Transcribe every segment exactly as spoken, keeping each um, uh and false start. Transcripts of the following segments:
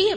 ಪ್ರಿಯ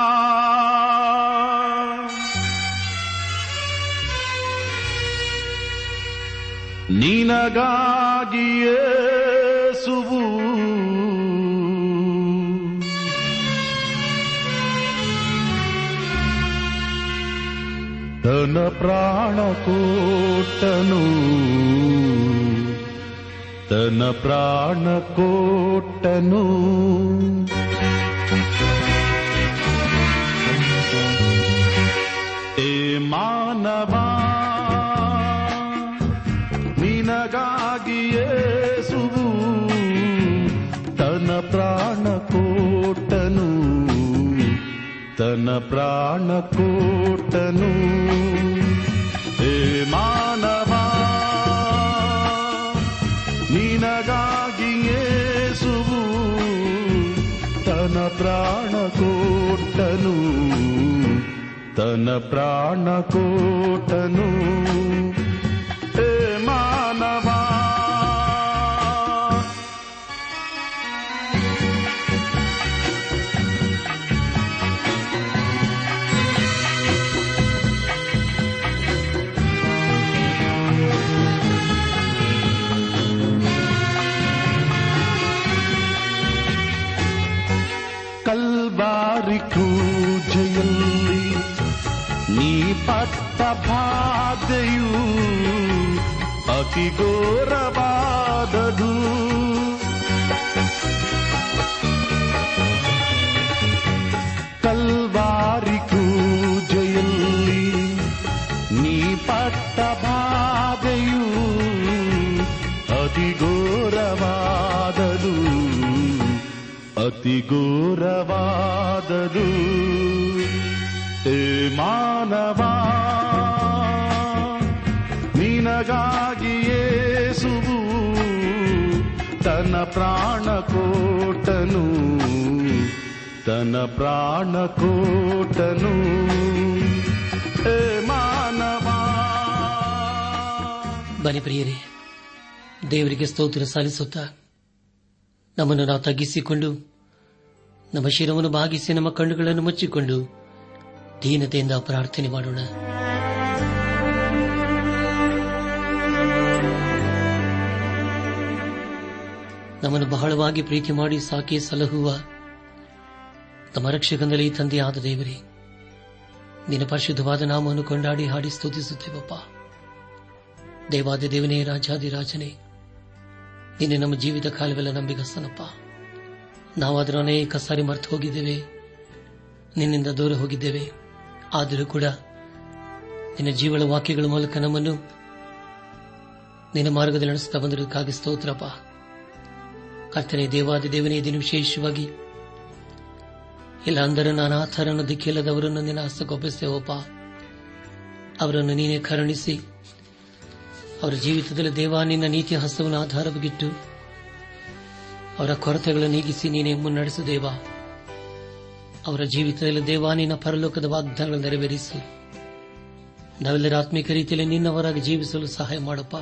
ನಿನಗಾಗಿ ಯೇಸುವು ತನ್ನ ಪ್ರಾಣ ಕೊಟ್ಟನು, ತನ್ನ ಪ್ರಾಣ ಕೊಟ್ಟನು. ಏ ಮಾನವ ಯೇಸುವು ತನ್ನ ಪ್ರಾಣ ಕೊಟ್ಟನು, ತನ್ನ ಪ್ರಾಣ ಕೊಟ್ಟನು. ಹೇ ಮಾನವ ನಿನಗಾಗಿ ಯೇಸುವು ತನ್ನ ಪ್ರಾಣ ಕೊಟ್ಟನು, ತನ್ನ ಪ್ರಾಣ ಕೊಟ್ಟನು. ಹೇ ಮಾನವ ಕಲ್ವಾರಿ ಕೂಜೆಯಲ್ಲಿ ನೀ ಪಟ್ಟ ಬಾಧೆಯು ಅತಿ ಘೋರವಾದದು. ಕಲ್ವಾರಿ ಕೂಜೆಯಲ್ಲಿ ನೀ ಪಟ್ಟ ಬಾಧೆಯು ಅತಿ ಘೋರವಾದದು, ಅತಿ ಘೋರವಾದದು. ಹೇ ಮಾನವ ನಿನಗಾಗಿ ಯೇಸುವು ತನ್ನ ಪ್ರಾಣ ಕೊಟ್ಟನು, ತನ್ನ ಪ್ರಾಣ ಕೊಟ್ಟನು. ಹೇ ಮಾನವ. ಬನ್ನಿ ಪ್ರಿಯರೇ, ದೇವರಿಗೆ ಸ್ತೋತ್ರ ಸಲ್ಲಿಸುತ್ತಾ ನಮ್ಮನ್ನು ನಾವು ತಗ್ಗಿಸಿಕೊಂಡು, ನಮ್ಮ ಶಿರವನ್ನು ಭಾಗಿಸಿ, ನಮ್ಮ ಕಣ್ಣುಗಳನ್ನು ಮುಚ್ಚಿಕೊಂಡು ದೀನತೆಯಿಂದ ಪ್ರಾರ್ಥನೆ ಮಾಡೋಣ. ನಮ್ಮನ್ನು ಬಹಳವಾಗಿ ಪ್ರೀತಿ ಮಾಡಿ ಸಾಕಿ ಸಲಹುವ ನಮ್ಮ ರಕ್ಷಕನಲ್ಲಿ ತಂದೆಯಾದ ದೇವರೇ, ನಿನ್ನ ಪರಿಶುದ್ಧವಾದ ನಾಮವನ್ನು ಕೊಂಡಾಡಿ ಹಾಡಿ ಸ್ತುತಿಸುತ್ತೇವಪ್ಪ. ದೇವಾದಿ ದೇವನೇ, ರಾಜಾದಿರಾಜನೇ, ನಿನ್ನೆ ನಮ್ಮ ಜೀವಿತ ಕಾಲವೆಲ್ಲ ನಂಬಿಗಸ್ತನಪ್ಪ. ನಾವಾದರೂ ಅನೇಕ ಸಾರಿ ಮರೆತು ಹೋಗಿದ್ದೇವೆ, ನಿನ್ನಿಂದ ದೂರ ಹೋಗಿದ್ದೇವೆ. ಆದರೂ ಕೂಡ ನಿನ್ನ ಜೀವನ ವಾಕ್ಯಗಳ ಮೂಲಕ ನಮ್ಮನ್ನು ನಿನ್ನ ಮಾರ್ಗದಲ್ಲಿ ನಡೆಸುತ್ತಾ ಬಂದಿರುವುದಕ್ಕಾಗಿ ಸ್ತೋತ್ರಪ್ಪ. ಕರ್ತನೇ, ದೇವಾದಿ ದೇವನೇ, ದಿನ ವಿಶೇಷವಾಗಿ ಎಲ್ಲ ಅಂಧರನ್ನು, ಅನಾಥರನ್ನು, ದಿಕ್ಕಿಲ್ಲದವರನ್ನು ನಿನ್ನ ಹಸ್ತಕ್ಕೊಪ್ಪಿಸ್ತೇವಪ್ಪ. ಅವರನ್ನು ನೀನೇ ಕರುಣಿಸಿ ಅವರ ಜೀವಿತದಲ್ಲಿ ದೇವ ನಿನ್ನ ನೀತಿಯ ಹಸ್ತವನ್ನು ಆಧಾರವಾಗಿಟ್ಟು ಅವರ ಕೊರತೆಗಳನ್ನು ನೀಗಿಸಿ ನೀನೆ ಮುನ್ನಡೆಸು ದೇವ. ಅವರ ಜೀವಿತದಲ್ಲಿ ದೇವ ನಿನ್ನ ಪರಲೋಕದ ವಾಗ್ದಾನಗಳನ್ನು ನೆರವೇರಿಸು. ನಾವೆಲ್ಲರ ಆತ್ಮೀಕ ರೀತಿಯಲ್ಲಿ ನಿನ್ನವರಾಗಿ ಜೀವಿಸಲು ಸಹಾಯ ಮಾಡಪ್ಪ.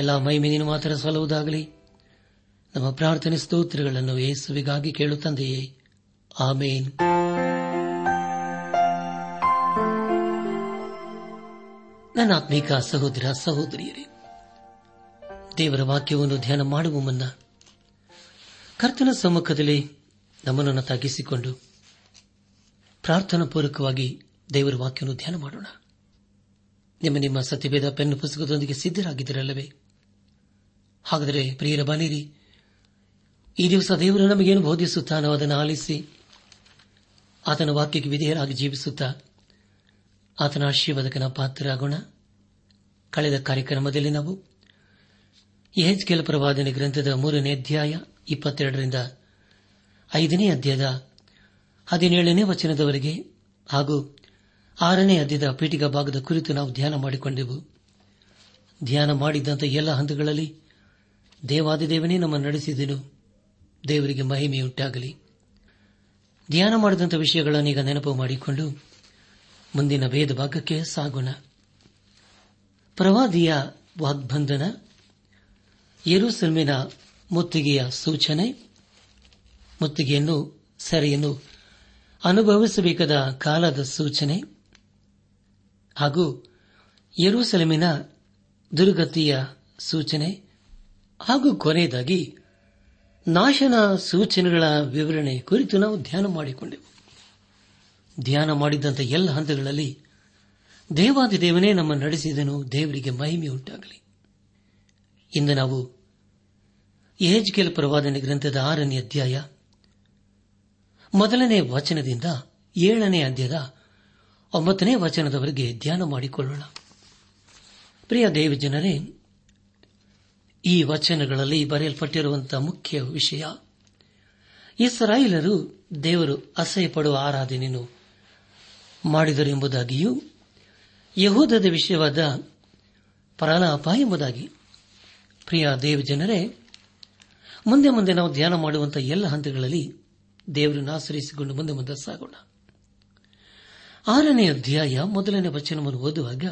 ಎಲ್ಲ ಮೈಮೇನಿನ ಮಾತ್ರ ಸಲ್ಲುವುದಾಗಲಿ. ನಮ್ಮ ಪ್ರಾರ್ಥನೆ ಸ್ತೋತ್ರಗಳನ್ನು ಯೇಸುವಿಗಾಗಿ ಕೇಳುತ್ತಂದೆಯೇ, ಆಮೇನ್. ನನ್ನ ಆತ್ಮೀಕ ಸಹೋದರ ಸಹೋದರಿಯರೇ, ದೇವರ ವಾಕ್ಯವನ್ನು ಧ್ಯಾನ ಮಾಡುವ ಮುನ್ನ ಕರ್ತನ ಸಮ್ಮುಖದಲ್ಲಿ ನಮ್ಮನ್ನು ತಗ್ಗಿಸಿಕೊಂಡು ಪ್ರಾರ್ಥನಾ ಪೂರ್ವಕವಾಗಿ ದೇವರ ವಾಕ್ಯವನ್ನು ಧ್ಯಾನ ಮಾಡೋಣ. ನಿಮ್ಮ ನಿಮ್ಮ ಸತ್ಯವೇದ ಪೆನ್ ಪುಸ್ತಕದೊಂದಿಗೆ ಸಿದ್ದರಾಗಿದ್ದರಲ್ಲವೇ? ಹಾಗಾದರೆ ಪ್ರಿಯರ ಬನ್ನಿರಿ, ಈ ದಿವಸ ದೇವರು ನಮಗೇನು ಬೋಧಿಸುತ್ತಾನೋ ಅದನ್ನು ಆಲಿಸಿ ಆತನ ವಾಕ್ಯಕ್ಕೆ ವಿಧೇಯರಾಗಿ ಜೀವಿಸುತ್ತಾ ಆತನ ಆಶೀರ್ವಾದಕನ ಪಾತ್ರರಾಗೋಣ. ಕಳೆದ ಕಾರ್ಯಕ್ರಮದಲ್ಲಿ ನಾವು ಯೆಹೆಜ್ಕೇಲ ಪ್ರವಾದನೆ ಗ್ರಂಥದ ಮೂರನೇ ಅಧ್ಯಾಯ ಇಪ್ಪತ್ತೆರಡರಿಂದ ಐದನೇ ಅಧ್ಯಾಯದ ಹದಿನೇಳನೇ ವಚನದವರೆಗೆ ಹಾಗೂ ಆರನೇ ಅಧ್ಯಾಯದ ಪೀಠಿಕಾ ಭಾಗದ ಕುರಿತು ನಾವು ಧ್ಯಾನ ಮಾಡಿಕೊಂಡೆವು. ಧ್ಯಾನ ಮಾಡಿದಂಥ ಎಲ್ಲ ಹಂತಗಳಲ್ಲಿ ದೇವಾದಿದೇವನೇ ನಮ್ಮನ್ನು ನಡೆಸಿದನು. ದೇವರಿಗೆ ಮಹಿಮೆಯುಂಟಾಗಲಿ. ಧ್ಯಾನ ಮಾಡಿದಂಥ ವಿಷಯಗಳನ್ನು ಈಗ ನೆನಪು ಮಾಡಿಕೊಂಡು ಮುಂದಿನ ವೇದ ಭಾಗಕ್ಕೆ ಸಾಗೋಣ. ಪ್ರವಾದಿಯ ವಾಗ್ಬಂಧನ, ಯೆರೂಸಲೇಮಿನ ಮುತ್ತಿಗೆಯ ಸೂಚನೆ, ಮುತ್ತಿಗೆಯನ್ನು ಸೆರೆಯನ್ನು ಅನುಭವಿಸಬೇಕಾದ ಕಾಲದ ಸೂಚನೆ ಹಾಗೂ ಯೆರೂಸಲೇಮಿನ ದುರ್ಗತಿಯ ಸೂಚನೆ ಹಾಗೂ ಕೊನೆಯದಾಗಿ ನಾಶನ ಸೂಚನೆಗಳ ವಿವರಣೆ ಕುರಿತು ನಾವು ಧ್ಯಾನ ಮಾಡಿಕೊಂಡೆವು. ಧ್ಯಾನ ಮಾಡಿದಂಥ ಎಲ್ಲ ಹಂತಗಳಲ್ಲಿ ದೇವಾದಿದೇವನೇ ನಮ್ಮನ್ನು ನಡೆಸಿದನು. ದೇವರಿಗೆ ಮಹಿಮೆಯುಂಟಾಗಲಿ. ಇಂದು ನಾವು ಯೆಹೆಜ್ಕೇಲ ಪ್ರವಾದನೆ ಗ್ರಂಥದ ಆರನೇ ಅಧ್ಯಾಯ ಮೊದಲನೇ ವಚನದಿಂದ ಏಳನೇ ಅಧ್ಯಾಯದ ಒಂಬತ್ತನೇ ವಚನದವರೆಗೆ ಧ್ಯಾನ ಮಾಡಿಕೊಳ್ಳೋಣ. ಪ್ರಿಯ ದೇವಜನರೇ, ಈ ವಚನಗಳಲ್ಲಿ ಬರೆಯಲ್ಪಟ್ಟಿರುವಂತಹ ಮುಖ್ಯ ವಿಷಯ, ಇಸ್ರಾಯೇಲರು ದೇವರು ಅಸಹ್ಯಪಡುವ ಆರಾಧನೆಯನ್ನು ಮಾಡಿದರು ಎಂಬುದಾಗಿಯೂ, ಯಹೂದದ ವಿಷಯವಾದ ಪ್ರಲಾಪ ಎಂಬುದಾಗಿ. ಪ್ರಿಯ ದೇವಜನರೇ, ಮುಂದೆ ಮುಂದೆ ನಾವು ಧ್ಯಾನ ಮಾಡುವಂತಹ ಎಲ್ಲ ಹಂತಗಳಲ್ಲಿ ದೇವರನ್ನು ಆಶ್ರಯಿಸಿಕೊಂಡು ಮುಂದೆ ಮುಂದೆ ಸಾಗೋಣ. ಆರನೇ ಅಧ್ಯಾಯ ಮೊದಲನೇ ವಚನವನ್ನು ಓದುವಾಗ,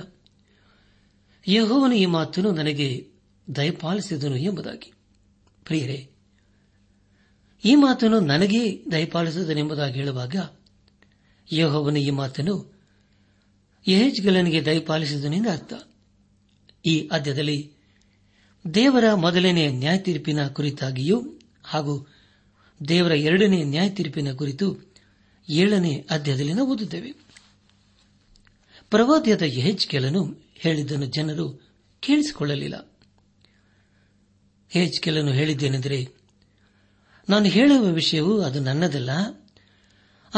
ಯೆಹೋವನು ಈ ಮಾತನ್ನು ನನಗೆ ದಯಪಾಲಿಸಿದನು ಎಂಬುದಾಗಿ. ಪ್ರಿಯರೇ, ಈ ಮಾತನ್ನು ನನಗೇ ದಯಪಾಲಿಸಿದನೆಂಬುದಾಗಿ ಹೇಳುವಾಗ ಯೆಹೋವನು ಈ ಮಾತನ್ನು ಯೆಹೆಜ್ಕೇಲನಿಗೆ ದಯಪಾಲಿಸಿದನೆಂದು ಅರ್ಥ. ಈ ಅಧ್ಯಾಯದಲ್ಲಿ ದೇವರ ಮೊದಲನೇ ನ್ಯಾಯ ತೀರ್ಪಿನ ಕುರಿತಾಗಿಯೂ ಹಾಗೂ ದೇವರ ಎರಡನೇ ನ್ಯಾಯ ತೀರ್ಪಿನ ಕುರಿತು ಏಳನೇ ಅಧ್ಯಾಯದಲ್ಲಿ ನಾವು ಓದುತ್ತೇವೆ. ಪ್ರವಾದಿಯಾದ ಯೆಹೆಜ್ಕೇಲನು ಹೇಳಿದ್ದನ್ನು ಜನರು ಕೇಳಿಸಿಕೊಳ್ಳಲಿಲ್ಲ. ಯೆಹೆಜ್ಕೇಲನು ಹೇಳಿದ್ದೇನೆಂದರೆ, ನಾನು ಹೇಳುವ ವಿಷಯವು ಅದು ನನ್ನದಲ್ಲ,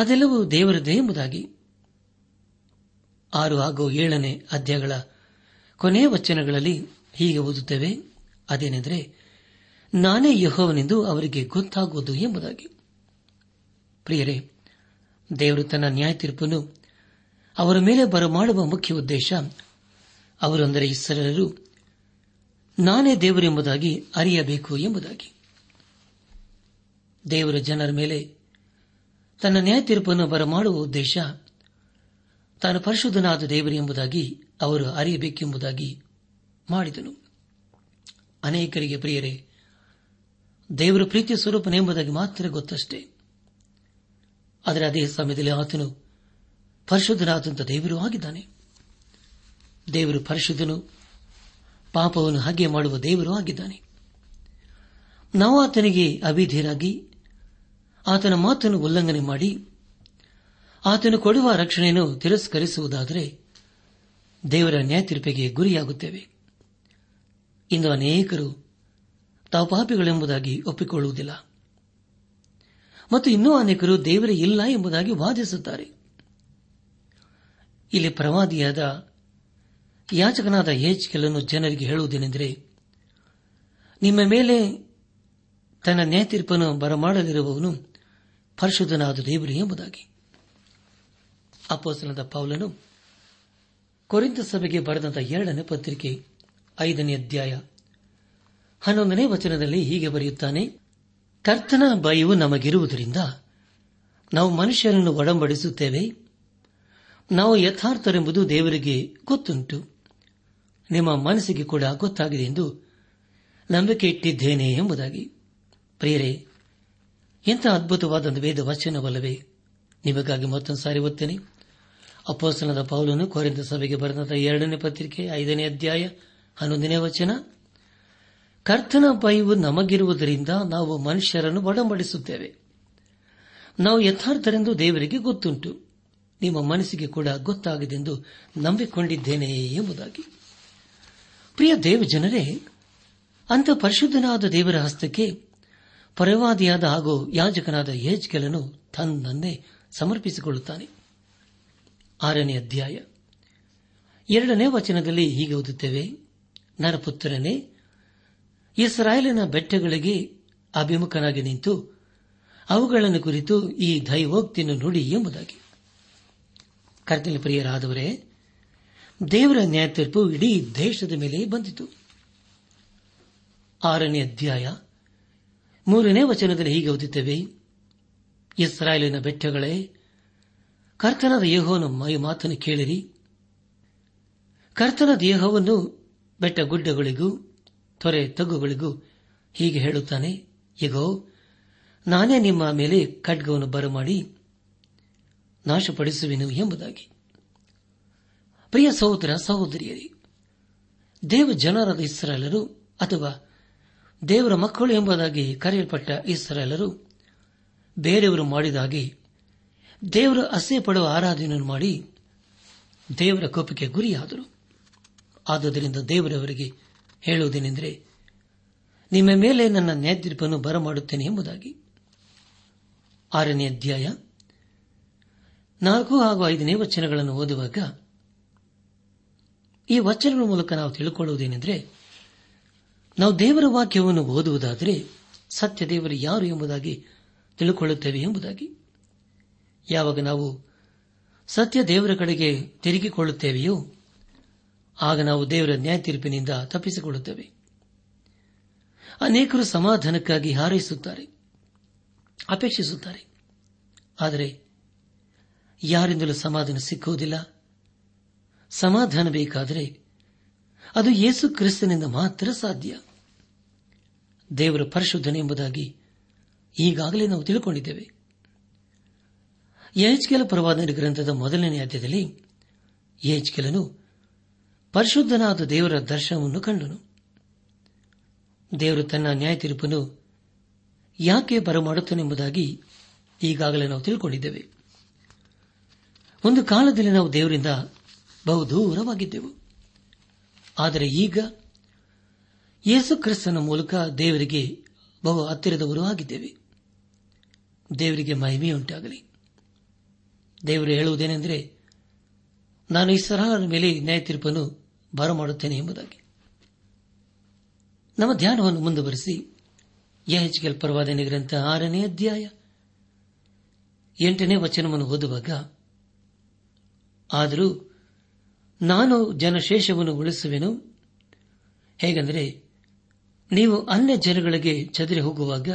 ಅದೆಲ್ಲವೂ ದೇವರದೇ ಎಂಬುದಾಗಿ. ಆರು ಹಾಗೂ ಏಳನೇ ಅಧ್ಯಾಯಗಳ ಕೊನೆಯ ವಚನಗಳಲ್ಲಿ ಹೀಗೆ ಓದುತ್ತೇವೆ, ಅದೇನೆಂದರೆ ನಾನೇ ಯೆಹೋವನೆಂದು ಅವರಿಗೆ ಗೊತ್ತಾಗುವುದು ಎಂಬುದಾಗಿ. ಪ್ರಿಯರೇ, ದೇವರು ತನ್ನ ನ್ಯಾಯ ತೀರ್ಪನ್ನು ಅವರ ಮೇಲೆ ಬರಮಾಡುವ ಮುಖ್ಯ ಉದ್ದೇಶ ಅವರೊಂದರೆ ಇಸ್ರಾಯೇಲರು ನಾನೇ ದೇವರೆಂಬುದಾಗಿ ಅರಿಯಬೇಕು ಎಂಬುದಾಗಿ. ದೇವರ ಜನರ ಮೇಲೆ ತನ್ನ ನ್ಯಾಯ ತೀರ್ಪನ್ನು ಬರಮಾಡುವ ಉದ್ದೇಶ ತಾನು ಪರಿಶುದ್ಧನಾದ ದೇವರೆಂಬುದಾಗಿ ಅವರು ಅರಿಯಬೇಕೆಂಬುದಾಗಿ ಮಾಡಿದನು. ಅನೇಕರಿಗೆ ಪ್ರಿಯರೇ, ದೇವರ ಪ್ರೀತಿಯ ಸ್ವರೂಪನೆಂಬುದಾಗಿ ಮಾತ್ರ ಗೊತ್ತಷ್ಟೇ. ಆದರೆ ಅದೇ ಸಮಯದಲ್ಲಿ ಆತನು ಪರಿಶುದ್ಧನಾದಂಥ ದೇವರು ಆಗಿದ್ದಾನೆ. ದೇವರು ಪರಿಶುದ್ಧನು, ಪಾಪವನ್ನು ಹಾಗೆ ಮಾಡುವ ದೇವರು ಆಗಿದ್ದಾನೆ. ನಾವು ಆತನಿಗೆ ಅವಿಧೇಯರಾಗಿ ಆತನ ಮಾತನ್ನು ಉಲ್ಲಂಘನೆ ಮಾಡಿ ಆತನು ಕೊಡುವ ರಕ್ಷಣೆಯನ್ನು ತಿರಸ್ಕರಿಸುವುದಾದರೆ ದೇವರ ನ್ಯಾಯ ತೀರ್ಪಿಗೆ ಗುರಿಯಾಗುತ್ತೇವೆ. ಇಂದು ಅನೇಕರು ತಾವು ಪಾಪಿಗಳೆಂಬುದಾಗಿ ಒಪ್ಪಿಕೊಳ್ಳುವುದಿಲ್ಲ ಮತ್ತು ಇನ್ನೂ ಅನೇಕರು ದೇವರೇ ಇಲ್ಲ ಎಂಬುದಾಗಿ ವಾದಿಸುತ್ತಾರೆ. ಇಲ್ಲಿ ಪ್ರವಾದಿಯಾದ ಯಾಜಕನಾದ ಯೆಹೆಜ್ಕೇಲನು ಜನರಿಗೆ ಹೇಳುವುದೇನೆಂದರೆ, ನಿಮ್ಮ ಮೇಲೆ ತನ್ನ ನ್ಯಾಯ ತೀರ್ಪನ್ನು ಬರಮಾಡಲಿರುವವನು ಪರಿಶುದ್ಧನಾದ ದೇವರು ಎಂಬುದಾಗಿ. ಅಪೊಸ್ತಲನಾದ ಪೌಲನು ಕೊರಿಂಥ ಸಭೆಗೆ ಬರೆದಂತಹ ಎರಡನೇ ಪತ್ರಿಕೆ ಐದನೇ ಅಧ್ಯಾಯ ಹನ್ನೊಂದನೇ ವಚನದಲ್ಲಿ ಹೀಗೆ ಬರೆಯುತ್ತಾನೆ, ಕರ್ತನ ಭಯವು ನಮಗಿರುವುದರಿಂದ ನಾವು ಮನುಷ್ಯರನ್ನು ಒಡಂಬಡಿಸುತ್ತೇವೆ, ನಾವು ಯಥಾರ್ಥರೆಂಬುದು ದೇವರಿಗೆ ಗೊತ್ತುಂಟು, ನಿಮ್ಮ ಮನಸ್ಸಿಗೆ ಕೂಡ ಗೊತ್ತಾಗಿದೆ ಎಂದು ನಂಬಿಕೆ ಇಟ್ಟಿದ್ದೇನೆ ಎಂಬುದಾಗಿ. ಪ್ರಿಯರೇ, ಎಂಥ ಅದ್ಭುತವಾದ ವೇದ ವಚನವಲ್ಲವೇ? ನಿಮಗಾಗಿ ಮತ್ತೊಂದು ಸಾರಿ ಓದ್ತೇನೆ. ಅಪೊಸ್ತಲನಾದ ಪೌಲನು ಕೊರಿಂಥ ಸಭೆಗೆ ಬರೆದ ಎರಡನೇ ಪತ್ರಿಕೆ ಐದನೇ ಅಧ್ಯಾಯ ಹನ್ನೊಂದನೇ ವಚನ, ಕರ್ತನ ಭಯವು ನಮಗಿರುವುದರಿಂದ ನಾವು ಮನುಷ್ಯರನ್ನು ಒಡಂಬಡಿಸುತ್ತೇವೆ, ನಾವು ಯಥಾರ್ಥರೆಂದು ದೇವರಿಗೆ ಗೊತ್ತುಂಟು, ನಿಮ್ಮ ಮನಸ್ಸಿಗೆ ಕೂಡ ಗೊತ್ತಾಗದೆಂದು ನಂಬಿಕೊಂಡಿದ್ದೇನೆ ಎಂಬುದಾಗಿ. ಪ್ರಿಯ ದೇವ ಜನರೇ, ಅಂಥ ಪರಿಶುದ್ಧನಾದ ದೇವರ ಹಸ್ತಕ್ಕೆ ಪರವಾದಿಯಾದ ಹಾಗೂ ಯಾಜಕನಾದ ಯೆಹೆಜ್ಕೇಲನು ತನ್ನನ್ನೇ ಸಮರ್ಪಿಸಿಕೊಳ್ಳುತ್ತಾನೆ. ಆರನೇ ಅಧ್ಯಾಯ ಎರಡನೇ ವಚನದಲ್ಲಿ ಹೀಗೆ ಓದುತ್ತೇವೆ, ನರಪುತ್ರನೇ, ಇಸ್ರಾಯೇಲಿನ ಬೆಟ್ಟಗಳಿಗೆ ಅಭಿಮುಖನಾಗಿ ನಿಂತು ಅವುಗಳನ್ನು ಕುರಿತು ಈ ದೈವೋಕ್ತಿಯನ್ನು ನುಡಿ ಎಂಬುದಾಗಿ. ಕರ್ತನಲ್ಲಿ ಪ್ರಿಯರಾದವರೇ, ದೇವರ ನ್ಯಾಯ ತೀರ್ಪು ಇಡೀ ದೇಶದ ಮೇಲೆ ಬಂದಿತು. ಆರನೇ ಅಧ್ಯಾಯ ಮೂರನೇ ವಚನದಲ್ಲಿ ಹೀಗೆ ಓದುತ್ತೇವೆ, ಇಸ್ರಾಯೇಲಿನ ಬೆಟ್ಟಗಳೇ, ಕರ್ತನಾದ ಯೆಹೋವನ ಮಾತನ್ನು ಕೇಳಿರಿ, ಕರ್ತನಾದ ಯೆಹೋವನು ಬೆಟ್ಟ ಗುಡ್ಡಗಳಿಗೂ ತೊರೆ ತಗ್ಗುಗಳಿಗೂ ಹೀಗೆ ಹೇಳುತ್ತಾನೆ, ಇಗೋ, ನಾನೇ ನಿಮ್ಮ ಮೇಲೆ ಖಡ್ಗವನ್ನು ಬರಮಾಡಿ ನಾಶಪಡಿಸುವೆನು ಎಂಬುದಾಗಿ. ಪ್ರಿಯ ಸಹೋದರ ಸಹೋದರಿಯರೇ, ದೇವ ಜನರಾದ ಇಸ್ರಾಯೇಲರು ಅಥವಾ ದೇವರ ಮಕ್ಕಳು ಎಂಬುದಾಗಿ ಕರೆಯಲ್ಪಟ್ಟ ಇಸ್ರಾಯೇಲರು ಬೇರೆಯವರು ಮಾಡಿದಾಗೆ ದೇವರ ಅಸಹ್ಯ ಪಡುವ ಆರಾಧನೆಯನ್ನು ಮಾಡಿ ದೇವರ ಕೋಪಕ್ಕೆ ಗುರಿಯಾದರು. ಆದುದರಿಂದ ದೇವರವರಿಗೆ ಹೇಳುವುದೇನೆಂದರೆ, ನಿಮ್ಮ ಮೇಲೆ ನನ್ನ ನ್ಯಾಯತೀರ್ಪನ್ನು ಬರಮಾಡುತ್ತೇನೆ ಎಂಬುದಾಗಿ. ಆರನೇ ಅಧ್ಯಾಯ ನಾಲ್ಕು ಹಾಗೂ ಐದನೇ ವಚನಗಳನ್ನು ಓದುವಾಗ ಈ ವಚನಗಳ ಮೂಲಕ ನಾವು ತಿಳಿಕೊಳ್ಳುವುದೇನೆಂದರೆ, ನಾವು ದೇವರ ವಾಕ್ಯವನ್ನು ಓದುವುದಾದರೆ ಸತ್ಯ ದೇವರು ಯಾರು ಎಂಬುದಾಗಿ ತಿಳಿಕೊಳ್ಳುತ್ತೇವೆ ಎಂಬುದಾಗಿ. ಯಾವಾಗ ನಾವು ಸತ್ಯ ದೇವರ ಕಡೆಗೆ ತಿರುಗಿಕೊಳ್ಳುತ್ತೇವೆಯೋ ಆಗ ನಾವು ದೇವರ ನ್ಯಾಯ ತೀರ್ಪಿನಿಂದ ತಪ್ಪಿಸಿಕೊಳ್ಳುತ್ತೇವೆ. ಅನೇಕರು ಸಮಾಧಾನಕ್ಕಾಗಿ ಹಾರೈಸುತ್ತಾರೆ, ಅಪೇಕ್ಷಿಸುತ್ತಾರೆ, ಆದರೆ ಯಾರಿಂದಲೂ ಸಮಾಧಾನ ಸಿಕ್ಕುವುದಿಲ್ಲ. ಸಮಾಧಾನ ಬೇಕಾದರೆ ಅದು ಯೇಸು ಕ್ರಿಸ್ತನಿಂದ ಮಾತ್ರ ಸಾಧ್ಯ. ದೇವರ ಪರಿಶುದ್ಧನೆ ಎಂಬುದಾಗಿ ಈಗಾಗಲೇ ನಾವು ತಿಳಿದುಕೊಂಡಿದ್ದೇವೆ. ಯೆಹೆಜ್ಕೇಲ ಪ್ರವಾದನ ಗ್ರಂಥದ ಮೊದಲನೇ ಅಧ್ಯಾಯದಲ್ಲಿ ಯೆಹೆಜ್ಕೇಲನು ಪರಿಶುದ್ಧನಾದ ದೇವರ ದರ್ಶನವನ್ನು ಕಂಡನು. ದೇವರು ತನ್ನ ನ್ಯಾಯ ತೀರ್ಪನ್ನು ಯಾಕೆ ಬರಮಾಡುತ್ತಾನೆಂಬುದಾಗಿ ಈಗಾಗಲೇ ನಾವು ತಿಳಿದುಕೊಂಡಿದ್ದೇವೆ. ಒಂದು ಕಾಲದಲ್ಲಿ ನಾವು ದೇವರಿಂದ ಬಹುದೂರವಾಗಿದ್ದೆವು, ಆದರೆ ಈಗ ಯೇಸು ಕ್ರಿಸ್ತನ ಮೂಲಕ ದೇವರಿಗೆ ಬಹು ಹತ್ತಿರದವರು ಆಗಿದ್ದೇವೆ. ದೇವರಿಗೆ ಮಹಿಮೆಯುಂಟಾಗಲಿ. ದೇವರು ಹೇಳುವುದೇನೆಂದರೆ, ನಾನು ಇಸ್ರಾಯೇಲರ ಮೇಲೆ ನ್ಯಾಯ ತೀರ್ಪನ್ನು ಬರಮಾಡುತ್ತೇನೆ ಎಂಬುದಾಗಿ. ನಮ್ಮ ಧ್ಯಾನವನ್ನು ಮುಂದುವರೆಸಿ ಯೆಹೆಜ್ಕೇಲ ಪ್ರವಾದನೆ ಗ್ರಂಥ ಆರನೇ ಅಧ್ಯಾಯ ಎಂಟನೇ ವಚನವನ್ನು ಓದುವಾಗ, ಆದರೂ ನಾನು ಜನಶೇಷವನ್ನು ಉಳಿಸುವೆನು, ಹೇಗೆಂದರೆ ನೀವು ಅನ್ಯ ಜನಗಳಿಗೆ ಚದರಿ ಹೋಗುವಾಗ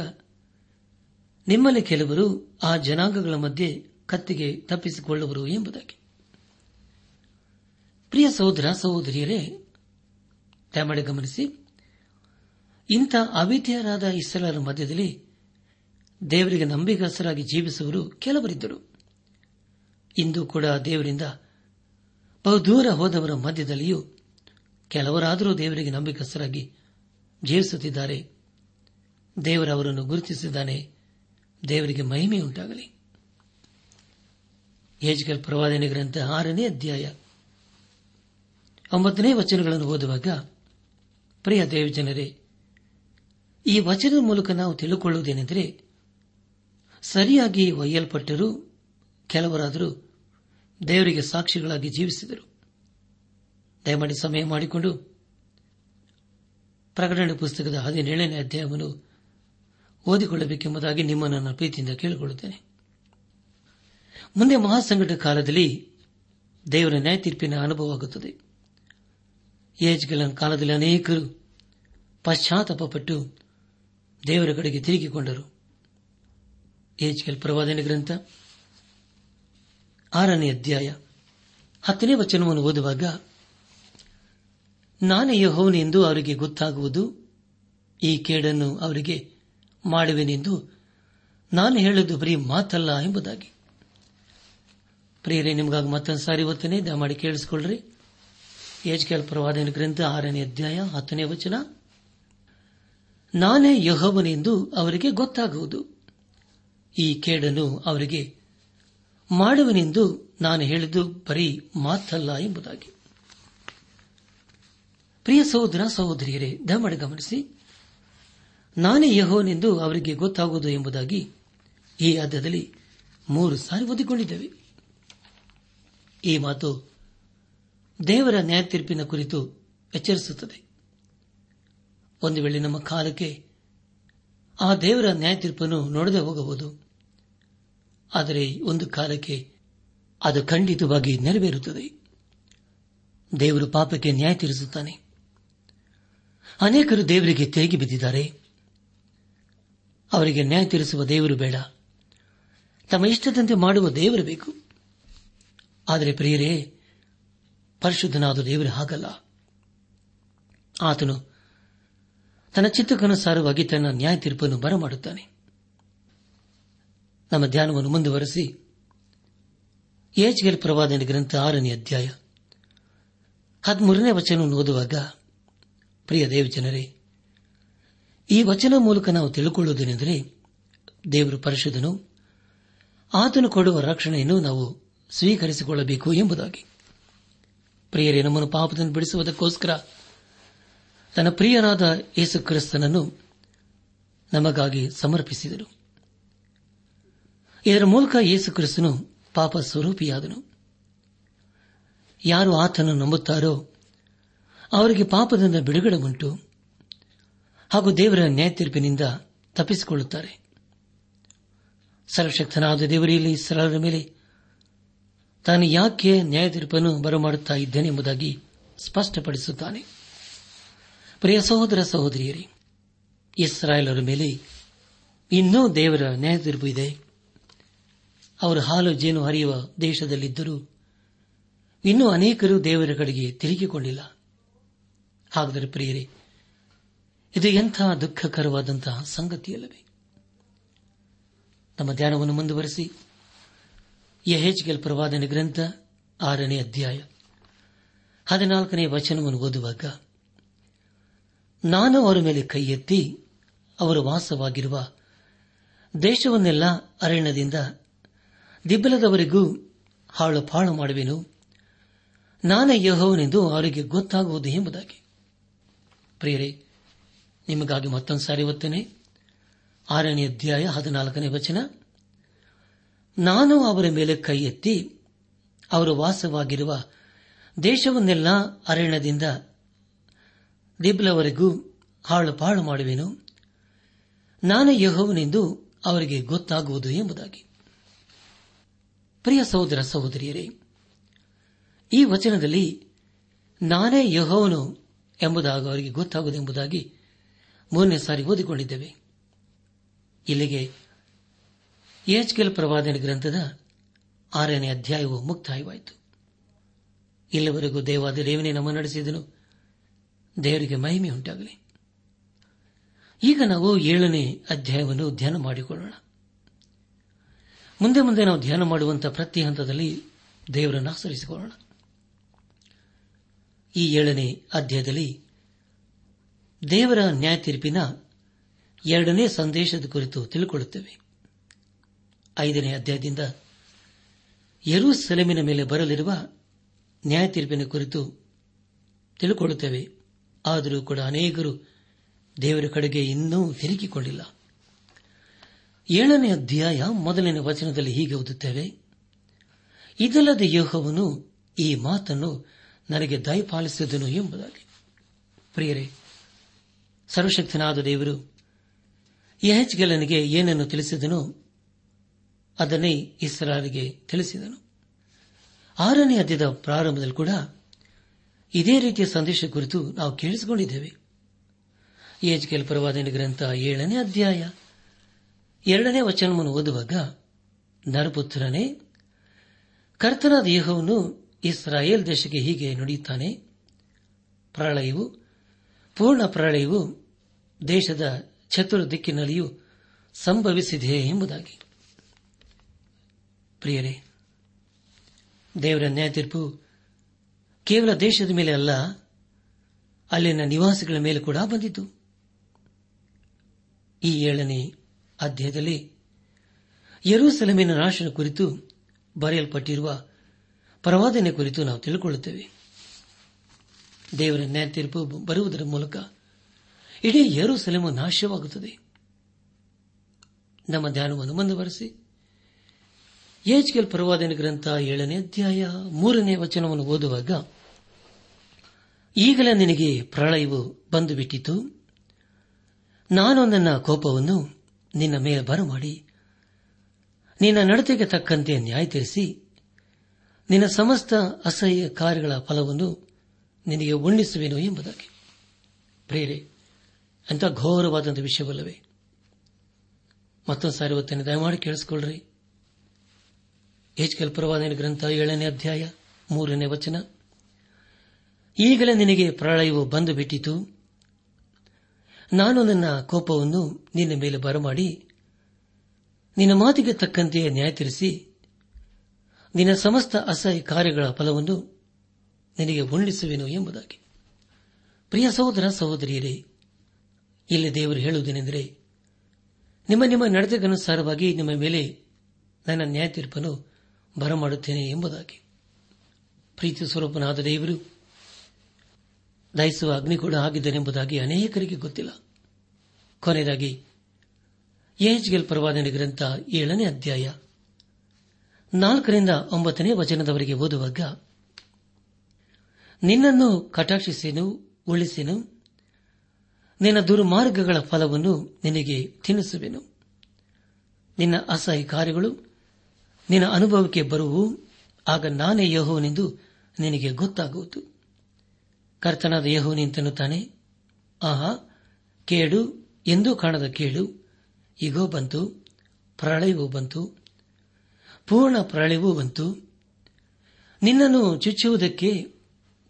ನಿಮ್ಮಲ್ಲಿ ಕೆಲವರು ಆ ಜನಾಂಗಗಳ ಮಧ್ಯೆ ಕತ್ತಿಗೆ ತಪ್ಪಿಸಿಕೊಳ್ಳುವರು ಎಂಬುದಾಗಿ. ಪ್ರಿಯ ಸಹೋದರ ಸಹೋದರಿಯರೇ, ದಯಮಾಡಿ ಗಮನಿಸಿ, ಇಂಥ ಅವಿಧೇಯರಾದ ಇಸ್ರಾಯೇಲರ ಮಧ್ಯದಲ್ಲಿ ದೇವರಿಗೆ ನಂಬಿಗಸ್ತರಾಗಿ ಜೀವಿಸುವರು ಕೆಲವರಿದ್ದರು. ಇಂದು ಕೂಡ ದೇವರಿಂದ ಬಹುದೂರ ಹೋದವರ ಮಧ್ಯದಲ್ಲಿಯೂ ಕೆಲವರಾದರೂ ದೇವರಿಗೆ ನಂಬಿಕಸ್ಥರಾಗಿ ಜೀವಿಸುತ್ತಿದ್ದಾರೆ. ದೇವರವರನ್ನು ಗುರುತಿಸಿದ್ದಾನೆ. ದೇವರಿಗೆ ಮಹಿಮೆಯುಂಟಾಗಲಿ. ಯೆಹೆಜ್ಕೇಲ ಪ್ರವಾದನೆ ಗ್ರಂಥ ಆರನೇ ಅಧ್ಯಾಯ ಒಂಬತ್ತನೇ ವಚನಗಳನ್ನು ಓದುವಾಗ, ಪ್ರಿಯ ದೇವಜನರೇ, ಈ ವಚನದ ಮೂಲಕ ನಾವು ತಿಳಿದುಕೊಳ್ಳುವುದೇನೆಂದರೆ, ಸರಿಯಾಗಿ ಒಯ್ಯಲ್ಪಟ್ಟರೂ ಕೆಲವರಾದರೂ ದೇವರಿಗೆ ಸಾಕ್ಷಿಗಳಾಗಿ ಜೀವಿಸಿದರು. ದಯಮಾಡಿ ಸಮಯ ಮಾಡಿಕೊಂಡು ಪ್ರಕಟಣೆ ಪುಸ್ತಕದ ಹದಿನೇಳನೇ ಅಧ್ಯಾಯವನ್ನು ಓದಿಕೊಳ್ಳಬೇಕೆಂಬುದಾಗಿ ನಿಮ್ಮನ್ನು ನನ್ನ ಪ್ರೀತಿಯಿಂದ ಕೇಳಿಕೊಳ್ಳುತ್ತೇನೆ. ಮುಂದೆ ಮಹಾಸಂಕಟ ಕಾಲದಲ್ಲಿ ದೇವರ ನ್ಯಾಯ ತೀರ್ಪಿನ ಅನುಭವ ಆಗುತ್ತದೆ. ಯೆಹೆಜ್ಕೇಲನ ಕಾಲದಲ್ಲಿ ಅನೇಕರು ಪಶ್ಚಾತ್ತಾಪಪಟ್ಟು ದೇವರ ಕಡೆಗೆ ತಿರುಗಿಕೊಂಡರು. ಯೆಹೆಜ್ಕೇಲ ಪ್ರವಾದನೆ ಗ್ರಂಥ ಆರನೇ ಅಧ್ಯಾಯ ಹತ್ತನೇ ವಚನವನ್ನು ಓದುವಾಗ, ನಾನೇ ಯೆಹೋವನೆಂದು ಅವರಿಗೆ ಗೊತ್ತಾಗುವುದು, ಈ ಕೇಡನ್ನು ಅವರಿಗೆ ಮಾಡುವೆನೆಂದು ನಾನು ಹೇಳೋದು ಬರೀ ಮಾತಲ್ಲ ಎಂಬುದಾಗಿ. ಪ್ರಿಯರೇ, ನಿಮಗಾಗಿ ಮತ್ತೊಂದು ಸಾರಿ ಓದ್ತೇನೆ, ದಯಮಾಡಿ ಕೇಳಿಸಿಕೊಳ್ಳ್ರಿ. ಯೆಹೆಜ್ಕೇಲ ಪ್ರವಾದನೆ ಗ್ರಂಥ ಆರನೇ ಅಧ್ಯಾಯ ಹತ್ತನೇ ವಚನ, ನಾನೇ ಯೆಹೋವನೆಂದು ಅವರಿಗೆ ಗೊತ್ತಾಗುವುದು, ಈ ಕೇಡನ್ನು ಅವರಿಗೆ ಮಾಡುವನೆಂದು ನಾನು ಹೇಳಿದ್ದು ಬರೀ ಮಾತಲ್ಲ ಎಂಬುದಾಗಿ. ಪ್ರಿಯ ಸಹೋದರ ಸಹೋದರಿಯರೇ, ದಯಮಾಡಿ ಗಮನಿಸಿ, ನಾನೇ ಯೆಹೋವನೆಂದು ಅವರಿಗೆ ಗೊತ್ತಾಗುವುದು ಎಂಬುದಾಗಿ ಈ ಅಧ್ಯಾಯದಲ್ಲಿ ಮೂರು ಸಾರಿ ಓದಿಕೊಂಡಿದ್ದೇವೆ. ಈ ಮಾತು ದೇವರ ನ್ಯಾಯತೀರ್ಪಿನ ಕುರಿತು ಎಚ್ಚರಿಸುತ್ತದೆ. ಒಂದು ವೇಳೆ ನಮ್ಮ ಕಾಲಕ್ಕೆ ಆ ದೇವರ ನ್ಯಾಯತೀರ್ಪನ್ನು ನೋಡದೆ ಹೋಗಬಹುದು, ಆದರೆ ಒಂದು ಕಾಲಕ್ಕೆ ಅದು ಖಂಡಿತವಾಗಿ ನೆರವೇರುತ್ತದೆ. ದೇವರು ಪಾಪಕ್ಕೆ ನ್ಯಾಯ ತೀರಿಸುತ್ತಾನೆ. ಅನೇಕರು ದೇವರಿಗೆ ತಿರುಗಿ ಬಿದ್ದಿದ್ದಾರೆ. ಅವರಿಗೆ ನ್ಯಾಯ ತೀರಿಸುವ ದೇವರು ಬೇಡ, ತಮ್ಮ ಇಷ್ಟದಂತೆ ಮಾಡುವ ದೇವರು ಬೇಕು. ಆದರೆ ಪ್ರಿಯರೇ, ಪರಿಶುದ್ಧನಾದ ದೇವರು ಹಾಗಲ್ಲ. ಆತನು ತನ್ನ ಚಿತ್ತಕ್ಕನುಸಾರವಾಗಿ ತನ್ನ ನ್ಯಾಯ ತೀರ್ಪನ್ನು ಬರಮಾಡುತ್ತಾನೆ. ನಮ್ಮ ಧ್ಯಾನವನ್ನು ಮುಂದುವರೆಸಿ ಯೆಹೆಜ್ಕೇಲ ಪ್ರವಾದನೆ ಗ್ರಂಥ ಆರನೇ ಅಧ್ಯಾಯ ಹದಿಮೂರನೇ ವಚನವನ್ನು ಓದುವಾಗ, ಪ್ರಿಯ ದೇವಜನರೇ, ಈ ವಚನ ಮೂಲಕ ನಾವು ತಿಳಿದುಕೊಳ್ಳುವುದೇನೆಂದರೆ, ದೇವರು ಪರಿಶುದ್ಧನು, ಆತನು ಕೊಡುವ ರಕ್ಷಣೆಯನ್ನು ನಾವು ಸ್ವೀಕರಿಸಿಕೊಳ್ಳಬೇಕು ಎಂಬುದಾಗಿ. ಪ್ರಿಯರೇ, ನಮ್ಮನ್ನು ಪಾಪದಿಂದ ಬಿಡಿಸುವುದಕ್ಕೋಸ್ಕರ ತನ್ನ ಪ್ರಿಯನಾದ ಯೇಸು ಕ್ರಿಸ್ತನನ್ನು ನಮಗಾಗಿ ಸಮರ್ಪಿಸಿದನು. ಇದರ ಮೂಲಕ ಯೇಸು ಕ್ರಿಸ್ತನು ಪಾಪ ಸ್ವರೂಪಿಯಾದನು. ಯಾರು ಆತನನ್ನು ನಂಬುತ್ತಾರೋ ಅವರಿಗೆ ಪಾಪದಿಂದ ಬಿಡುಗಡೆ ಉಂಟು ಹಾಗೂ ದೇವರ ನ್ಯಾಯ ತೀರ್ಪಿನಿಂದ ತಪ್ಪಿಸಿಕೊಳ್ಳುತ್ತಾರೆ. ಸರ್ವಶಕ್ತನಾದ ದೇವರಲ್ಲಿ ಸರಳರ ಮೇಲೆ ತಾನು ಯಾಕೆ ನ್ಯಾಯ ತೀರ್ಪನ್ನು ಬರಮಾಡುತ್ತಾ ಇದ್ದೇನೆ ಎಂಬುದಾಗಿ ಸ್ಪಷ್ಟಪಡಿಸುತ್ತಾನೆ. ಪ್ರಿಯ ಸಹೋದರ ಸಹೋದರಿಯರೇ, ಇಸ್ರಾಯೇಲರ ಮೇಲೆ ಇನ್ನೂ ದೇವರ ನ್ಯಾಯ ತೀರ್ಪು ಇದೆ. ಅವರು ಹಾಲು ಜೇನು ಹರಿಯುವ ದೇಶದಲ್ಲಿದ್ದರೂ ಇನ್ನೂ ಅನೇಕರು ದೇವರ ಕಡೆಗೆ ತಿರುಗಿಕೊಂಡಿಲ್ಲ. ಹಾಗಾದರೆ ಪ್ರಿಯರೇ, ಇದು ಎಂಥ ದುಃಖಕರವಾದಂತಹ ಸಂಗತಿಯಲ್ಲವೇ? ನಮ್ಮ ಧ್ಯಾನವನ್ನು ಮುಂದುವರೆಸಿ ಯೆಹೆಜ್ಕೇಲ ಪ್ರವಾದನೆ ಗ್ರಂಥ ಆರನೇ ಅಧ್ಯಾಯ ಹದಿನಾಲ್ಕನೇ ವಚನವನ್ನು ಓದುವಾಗ, ನಾನು ಅವರ ಮೇಲೆ ಕೈ ಎತ್ತಿ ಅವರು ವಾಸವಾಗಿರುವ ದೇಶವನ್ನೆಲ್ಲ ಅರಣ್ಯದಿಂದ ದಿಬ್ಬಲದವರೆಗೂ ಹಾಳು ಪಾಳು ಮಾಡುವೆನು, ನಾನೇ ಯೆಹೋವನೆಂದು ಅವರಿಗೆ ಗೊತ್ತಾಗುವುದು ಎಂಬುದಾಗಿ. ಪ್ರಿಯರೇ, ನಿಮಗಾಗಿ ಮತ್ತೊಂದು ಸಾರಿ ಓದ್ತೇನೆ, ಆರನೇ ಅಧ್ಯಾಯ ಹದಿನಾಲ್ಕನೇ ವಚನ, ನಾನು ಅವರ ಮೇಲೆ ಕೈ ಎತ್ತಿ ಅವರು ವಾಸವಾಗಿರುವ ದೇಶವನ್ನೆಲ್ಲ ಅರಣ್ಯದಿಂದ ದಿಬ್ಲವರೆಗೂ ಹಾಳು ಪಾಳು ಮಾಡುವೆನು, ನಾನೇ ಯೆಹೋವನೆಂದು ಅವರಿಗೆ ಗೊತ್ತಾಗುವುದು ಎಂಬುದಾಗಿ. ಪ್ರಿಯ ಸಹೋದರ ಸಹೋದರಿಯರೇ, ಈ ವಚನದಲ್ಲಿ ನಾನೇ ಯೆಹೋವನು ಎಂಬುದಾಗಿ ಅವರಿಗೆ ಗೊತ್ತಾಗುವುದೆಂಬುದಾಗಿ ಮೂರನೇ ಸಾರಿ ಓದಿಕೊಂಡಿದ್ದೇವೆ. ಇಲ್ಲಿಗೆ ಯೆಹೆಜ್ಕೇಲ ಪ್ರವಾದನೆ ಗ್ರಂಥದ ಆರನೇ ಅಧ್ಯಾಯವು ಮುಕ್ತಾಯವಾಯಿತು. ಇಲ್ಲಿವರೆಗೂ ದೇವಾದ ದೇವನೇ ನಮ್ಮ ನಡೆಸಿದನು. ದೇವರಿಗೆ ಮಹಿಮೆ ಉಂಟಾಗಲಿ. ಈಗ ನಾವು ಏಳನೇ ಅಧ್ಯಾಯವನ್ನು ಧ್ಯಾನ ಮಾಡಿಕೊಳ್ಳೋಣ. ಮುಂದೆ ಮುಂದೆ ನಾವು ಧ್ಯಾನ ಮಾಡುವಂತಹ ಪ್ರತಿ ಹಂತದಲ್ಲಿ ದೇವರನ್ನು ಆಚರಿಸಿಕೊಳ್ಳೋಣ. ಈ ಏಳನೇ ಅಧ್ಯಾಯದಲ್ಲಿ ದೇವರ ನ್ಯಾಯ ತೀರ್ಪಿನ ಎರಡನೇ ಸಂದೇಶದ ಕುರಿತು ತಿಳಿದುಕೊಳ್ಳುತ್ತೇವೆ. ಐದನೇ ಅಧ್ಯಾಯದಿಂದ ಯೆರೂಸಲೇಮಿನ ಮೇಲೆ ಬರಲಿರುವ ನ್ಯಾಯ ತೀರ್ಪಿನ ಕುರಿತು ತಿಳಿದುಕೊಳ್ಳುತ್ತೇವೆ. ಆದರೂ ಕೂಡ ಅನೇಕರು ದೇವರ ಕಡೆಗೆ ಇನ್ನೂ ತಿರುಗಿಕೊಂಡಿಲ್ಲ. ಏಳನೇ ಅಧ್ಯಾಯ ಮೊದಲನೇ ವಚನದಲ್ಲಿ ಹೀಗೆ ಓದುತ್ತೇವೆ, ಇದಲ್ಲದೆ ಯೆಹೋವನು ಈ ಮಾತನ್ನು ನನಗೆ ದಯಪಾಲಿಸಿದನು ಎಂಬುದಾಗಿ. ಪ್ರಿಯರೇ, ಸರ್ವಶಕ್ತನಾದ ದೇವರು ಯೆಹೆಜ್ಕೇಲನಿಗೆ ಏನನ್ನು ತಿಳಿಸಿದನೋ ಅದನ್ನೇ ಇಸ್ರಾಯೇಲಿಗೆ ತಿಳಿಸಿದನು. ಆರನೇ ಅಧ್ಯಾಯದ ಪ್ರಾರಂಭದಲ್ಲಿ ಕೂಡ ಇದೇ ರೀತಿಯ ಸಂದೇಶ ಕುರಿತು ನಾವು ಕೇಳಿಸಿಕೊಂಡಿದ್ದೇವೆ. ಯೆಹೆಜ್ಕೇಲ ಪ್ರವಾದನೆ ಗ್ರಂಥ ಏಳನೇ ಅಧ್ಯಾಯ ಎರಡನೇ ವಚನವನ್ನು ಓದುವಾಗ, ನರಪುತ್ರನೇ, ಕರ್ತನಾದ ಯೆಹೋವನು ಇಸ್ರಾಯೇಲ್ ದೇಶಕ್ಕೆ ಹೀಗೆ ನುಡಿಯುತ್ತಾನೆ, ಪ್ರಳಯವು ಪೂರ್ಣ ಪ್ರಳಯವು ದೇಶದ ಚತುರ್ದಿಕ್ಕಿನಲ್ಲಿಯೂ ಸಂಭವಿಸಿದೆ ಎಂಬುದಾಗಿ. ಪ್ರಿಯರೇ, ದೇವರ ನ್ಯಾಯ ತೀರ್ಪು ಕೇವಲ ದೇಶದ ಮೇಲೆ ಅಲ್ಲ, ಅಲ್ಲಿನ ನಿವಾಸಿಗಳ ಮೇಲೆ ಕೂಡ ಬಂದಿತು. ಈ ಏಳನೇ ಅಧ್ಯಾಯದಲ್ಲಿ ಯೆರೂಸಲೇಮಿನ ನಾಶನ ಕುರಿತು ಬರೆಯಲ್ಪಟ್ಟಿರುವ ಪ್ರವಾದನೆ ಕುರಿತು ನಾವು ತಿಳಿದುಕೊಳ್ಳುತ್ತೇವೆ. ದೇವರ ನ್ಯಾಯ ತೀರ್ಪು ಬರುವುದರ ಮೂಲಕ ಇಡೀ ಯೆರೂಸಲೇಮು ನಾಶವಾಗುತ್ತದೆ. ನಮ್ಮ ಧ್ಯಾನವನ್ನು ಮುಂದುವರೆಸಿ ಯೆಹೆಜ್ಕೇಲ ಪ್ರವಾದನೆ ಗ್ರಂಥ ಏಳನೇ ಅಧ್ಯಾಯ ಮೂರನೇ ವಚನವನ್ನು ಓದುವಾಗ, ಈಗಲೇ ನಿನಗೆ ಪ್ರಳಯವು ಬಂದು ಬಿಟ್ಟಿತು, ನಾನು ನನ್ನ ಕೋಪವನ್ನು ನಿನ್ನ ಮೇಲೆ ಬರಮಾಡಿ ನಿನ್ನ ನಡತೆಗೆ ತಕ್ಕಂತೆ ನ್ಯಾಯ ತೀರಿಸಿ ನಿನ್ನ ಸಮಸ್ತ ಅಸಹ್ಯ ಕಾರ್ಯಗಳ ಫಲವನ್ನು ನಿನಗೆ ಉಣ್ಣಿಸುವೆನು ಎಂಬುದಾಗಿ. ಪ್ರೇರೆ, ಅಂತ ಘೋರವಾದಂಥ ವಿಷಯವಲ್ಲವೇ? ಮತ್ತೊಂದು ಸಾರಿ ಒತ್ತನ್ನು ದಯಮಾಡಿ ಕೇಳಿಸಿಕೊಳ್ಳ್ರಿ. ಯೆಹೆಜ್ಕೇಲ ಪ್ರವಾದನೆ ಗ್ರಂಥ ಏಳನೇ ಅಧ್ಯಾಯ ಮೂರನೇ ವಚನ, ಈಗಲೇ ನಿನಗೆ ಪ್ರಳಯವು ಬಂದು ಬಿಟ್ಟಿತು, ನಾನು ನನ್ನ ಕೋಪವನ್ನು ನಿನ್ನ ಮೇಲೆ ಬರಮಾಡಿ ನಿನ್ನ ಮಾತಿಗೆ ತಕ್ಕಂತೆ ನ್ಯಾಯ ತೀರಿಸಿ ನಿನ್ನ ಸಮಸ್ತ ಅಸಹ್ಯ ಕಾರ್ಯಗಳ ಫಲವನ್ನು ನಿನಗೆ ಉಣ್ಣಿಸುವೆನು ಎಂಬುದಾಗಿ. ಪ್ರಿಯ ಸಹೋದರ ಸಹೋದರಿಯರೇ, ಇಲ್ಲಿ ದೇವರು ಹೇಳುವುದೇನೆಂದರೆ, ನಿಮ್ಮ ನಿಮ್ಮ ನಡತೆಗನುಸಾರವಾಗಿ ನಿಮ್ಮ ಮೇಲೆ ನನ್ನ ನ್ಯಾಯ ತೀರ್ಪನ್ನು ಬರಮಾಡುತ್ತೇನೆ ಎಂಬುದಾಗಿ. ಪ್ರೀತಿ ಸ್ವರೂಪನಾದ ದೇವರು ದಹಿಸುವ ಅಗ್ನಿ ಕೂಡ ಆಗಿದ್ದನೆಂಬುದಾಗಿ ಅನೇಕರಿಗೆ ಗೊತ್ತಿಲ್ಲ. ಕೊನೆಯದಾಗಿ ಯೆಹೆಜ್ಕೇಲ ಪ್ರವಾದನೆ ಗ್ರಂಥ ಏಳನೇ ಅಧ್ಯಾಯ ನಾಲ್ಕರಿಂದ ಒಂಬತ್ತನೇ ವಚನದವರೆಗೆ ಓದುವಾಗ, ನಿನ್ನನ್ನು ಕಟಾಕ್ಷಿಸೇನು, ಉಳಿಸೇನು, ನಿನ್ನ ದುರ್ಮಾರ್ಗಗಳ ಫಲವನ್ನು ನಿನಗೆ ತಿನ್ನಿಸುವೆನು, ನಿನ್ನ ಅಸಹ್ಯ ಕಾರ್ಯಗಳು ನಿನ್ನ ಅನುಭವಕ್ಕೆ ಬರುವು, ಆಗ ನಾನೇ ಯೆಹೋವನೆಂದು ನಿನಗೆ ಗೊತ್ತಾಗುವುದು. ಕರ್ತನಾದ ಯೆಹೋವನೆಂತನ್ನುತ್ತಾನೆ, ಆಹಾ, ಕೇಡು, ಎಂದೂ ಕಾಣದ ಕೇಡು ಈಗೋ ಬಂತು, ಪ್ರಳಯವೂ ಬಂತು, ಪೂರ್ಣ ಪ್ರಳಯವೂ ಬಂತು, ನಿನ್ನನ್ನು ಚುಚ್ಚುವುದಕ್ಕೆ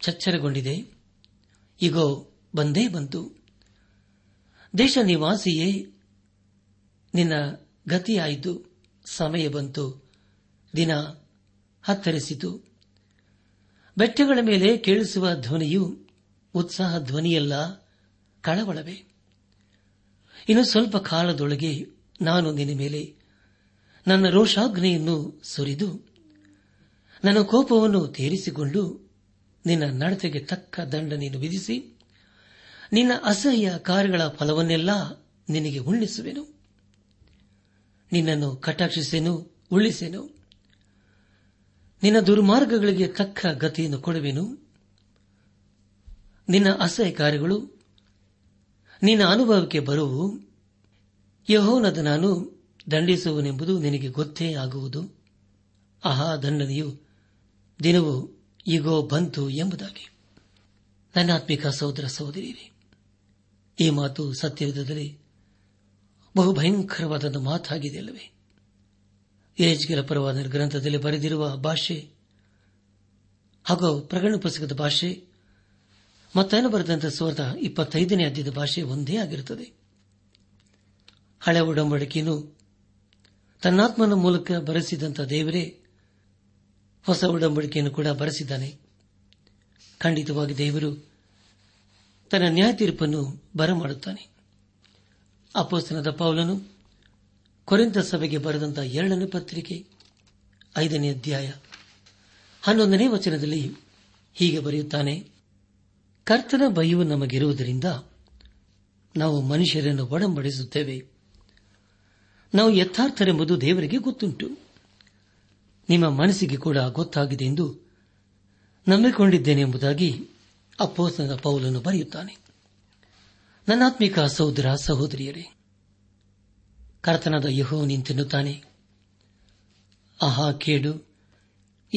ಚಚ್ಚರಗೊಂಡಿದೆ, ಈಗೋ ಬಂದೇ ಬಂತು. ದೇಶ ನಿವಾಸಿಯೇ, ನಿನ್ನ ಗತಿಯಾಯಿತು, ಸಮಯ ಬಂತು, ದಿನ ಹತ್ತರಿಸಿತು. ಬೆಟ್ಟಗಳ ಮೇಲೆ ಕೇಳಿಸುವ ಧ್ವನಿಯು ಉತ್ಸಾಹ ಧ್ವನಿಯಲ್ಲ, ಕಳವಳವೇ. ಇನ್ನು ಸ್ವಲ್ಪ ಕಾಲದೊಳಗೆ ನಾನು ನಿನ್ನ ಮೇಲೆ ನನ್ನ ರೋಷಾಗ್ನೆಯನ್ನು ಸುರಿದು ನನ್ನ ಕೋಪವನ್ನು ತೀರಿಸಿಕೊಂಡು ನಿನ್ನ ನಡತೆಗೆ ತಕ್ಕ ದಂಡನೆಯನ್ನು ವಿಧಿಸಿ ನಿನ್ನ ಅಸಹ್ಯ ಕಾರ್ಯಗಳ ಫಲವನ್ನೆಲ್ಲ ನಿನಗೆ ಉಣ್ಣಿಸುವೆನು. ನಿನ್ನನ್ನು ಕಟಾಕ್ಷಿಸೇನು, ಉಳಿಸೇನು, ನಿನ್ನ ದುರ್ಮಾರ್ಗಗಳಿಗೆ ತಕ್ಕ ಗತಿಯನ್ನು ಕೊಡುವೆನು, ನಿನ್ನ ಅಸಹ್ಯ ಕಾರ್ಯಗಳು ನಿನ್ನ ಅನುಭವಕ್ಕೆ ಬರುವು, ಯೆಹೋವನಾದ ನಾನು ದಂಡಿಸುವನೆಂಬುದು ನಿನಗೆ ಗೊತ್ತೇ ಆಗುವುದು. ಆಹಾ, ದಂಡನೆಯು ದಿನವೂ ಈಗೋ ಬಂತು ಎಂಬುದಾಗಿ. ನನ್ನ ಆತ್ಮಿಕ ಸಹೋದರ ಸಹೋದರಿಯರೇ, ಈ ಮಾತು ಸತ್ಯವಿಧದಲ್ಲಿ ಬಹುಭಯಂಕರವಾದ ಮಾತಾಗಿದೆ ಅಲ್ಲವೇ? ಯೆಹೆಜ್ಕೇಲ ಪ್ರವಾದನೆ ಗ್ರಂಥದಲ್ಲಿ ಬರೆದಿರುವ ಭಾಷೆ ಹಾಗೂ ಪ್ರಕಟಣೆ ಪುಸ್ತಕದ ಭಾಷೆ ಮತ್ತಾಯನ ಬರೆದಂತಹ ಸುವರ್ಣ ಇಪ್ಪತ್ತೈದನೇ ಅಧ್ಯಾಯದ ಭಾಷೆ ಒಂದೇ ಆಗಿರುತ್ತದೆ. ಹಳೆ ಒಡಂಬಡಿಕೆಯನ್ನು ತನ್ನಾತ್ಮನ ಮೂಲಕ ಬರೆಸಿದಂತಹ ದೇವರೇ ಹೊಸ ಒಡಂಬಡಿಕೆಯನ್ನು ಕೂಡ ಬರೆಸಿದ್ದಾನೆ. ಖಂಡಿತವಾಗಿ ದೇವರು ತನ್ನ ನ್ಯಾಯ ತೀರ್ಪನ್ನು ಬರಮಾಡುತ್ತಾನೆ. ಅಪೊಸ್ತಲನಾದ ಪೌಲನು ಕೊರಿಂಥ ಸಭೆಗೆ ಬರೆದಂತಹ ಎರಡನೇ ಪತ್ರಿಕೆ ಐದನೇ ಅಧ್ಯಾಯ ಹನ್ನೊಂದನೇ ವಚನದಲ್ಲಿ ಹೀಗೆ ಬರೆಯುತ್ತಾನೆ, ಕರ್ತನ ಭಯವು ನಮಗಿರುವುದರಿಂದ ನಾವು ಮನುಷ್ಯರನ್ನು ಒಡಂಬಡಿಸುತ್ತೇವೆ, ನಾವು ಯಥಾರ್ಥರೆಂಬುದು ದೇವರಿಗೆ ಗೊತ್ತುಂಟು, ನಿಮ್ಮ ಮನಸ್ಸಿಗೆ ಕೂಡ ಗೊತ್ತಾಗಿದೆ ಎಂದು ನಂಬಿಕೊಂಡಿದ್ದೇನೆ ಎಂಬುದಾಗಿ ಅಪೊಸ್ತಲನಾದ ಪೌಲನು ಬರೆಯುತ್ತಾನೆ. ನನ್ನಾತ್ಮಿಕ ಸಹೋದರ ಸಹೋದರಿಯರೇ, ಕರ್ತನಾದ ಯೆಹೋವನೆಂತನ್ನುತ್ತಾನೆ, ಆಹಾ, ಕೇಡು,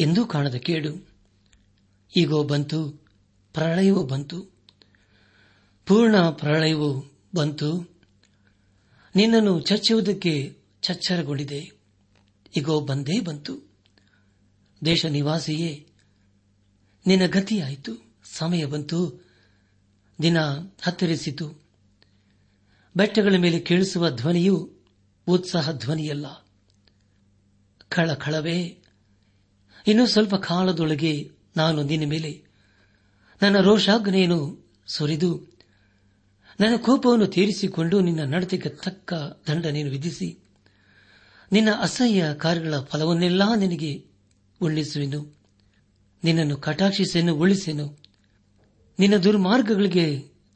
ಎಂದೂ ಕಾಣದ ಕೇಡು ಈಗೋ ಬಂತು, ಪ್ರಳಯವೂ ಬಂತು, ಪೂರ್ಣ ಪ್ರಳಯವೂ ಬಂತು, ನಿನ್ನನ್ನು ಚಚ್ಚುವುದಕ್ಕೆ ಚಚ್ಚರಗೊಂಡಿದೆ, ಈಗೋ ಬಂದೇ ಬಂತು. ದೇಶ ನಿವಾಸಿಯೇ, ನಿನ್ನ ಗತಿಯಾಯಿತು, ಸಮಯ ಬಂತು, ದಿನ ಹತ್ತಿರಿಸಿತು. ಬೆಟ್ಟಗಳ ಮೇಲೆ ಕೇಳಿಸುವ ಧ್ವನಿಯು ಉತ್ಸಾಹ ಧ್ವನಿಯಲ್ಲ, ಖಳಖಳವೇ. ಇನ್ನೂ ಸ್ವಲ್ಪ ಕಾಲದೊಳಗೆ ನಾನು ನಿನ್ನ ಮೇಲೆ ನನ್ನ ರೋಷಾಗ್ನೆಯನ್ನು ಸುರಿದು ನನ್ನ ಕೋಪವನ್ನು ತೀರಿಸಿಕೊಂಡು ನಿನ್ನ ನಡತೆಗೆ ತಕ್ಕ ದಂಡನೆಯನ್ನು ವಿಧಿಸಿ ನಿನ್ನ ಅಸಹ್ಯ ಕಾರ್ಯಗಳ ಫಲವನ್ನೆಲ್ಲ ನಿನಗೆ ಉರುಳಿಸುವೆನು. ನಿನ್ನನ್ನು ಕಟಾಕ್ಷಿಸೆನು, ಉರುಳಿಸೆನು, ನಿನ್ನ ದುರ್ಮಾರ್ಗಗಳಿಗೆ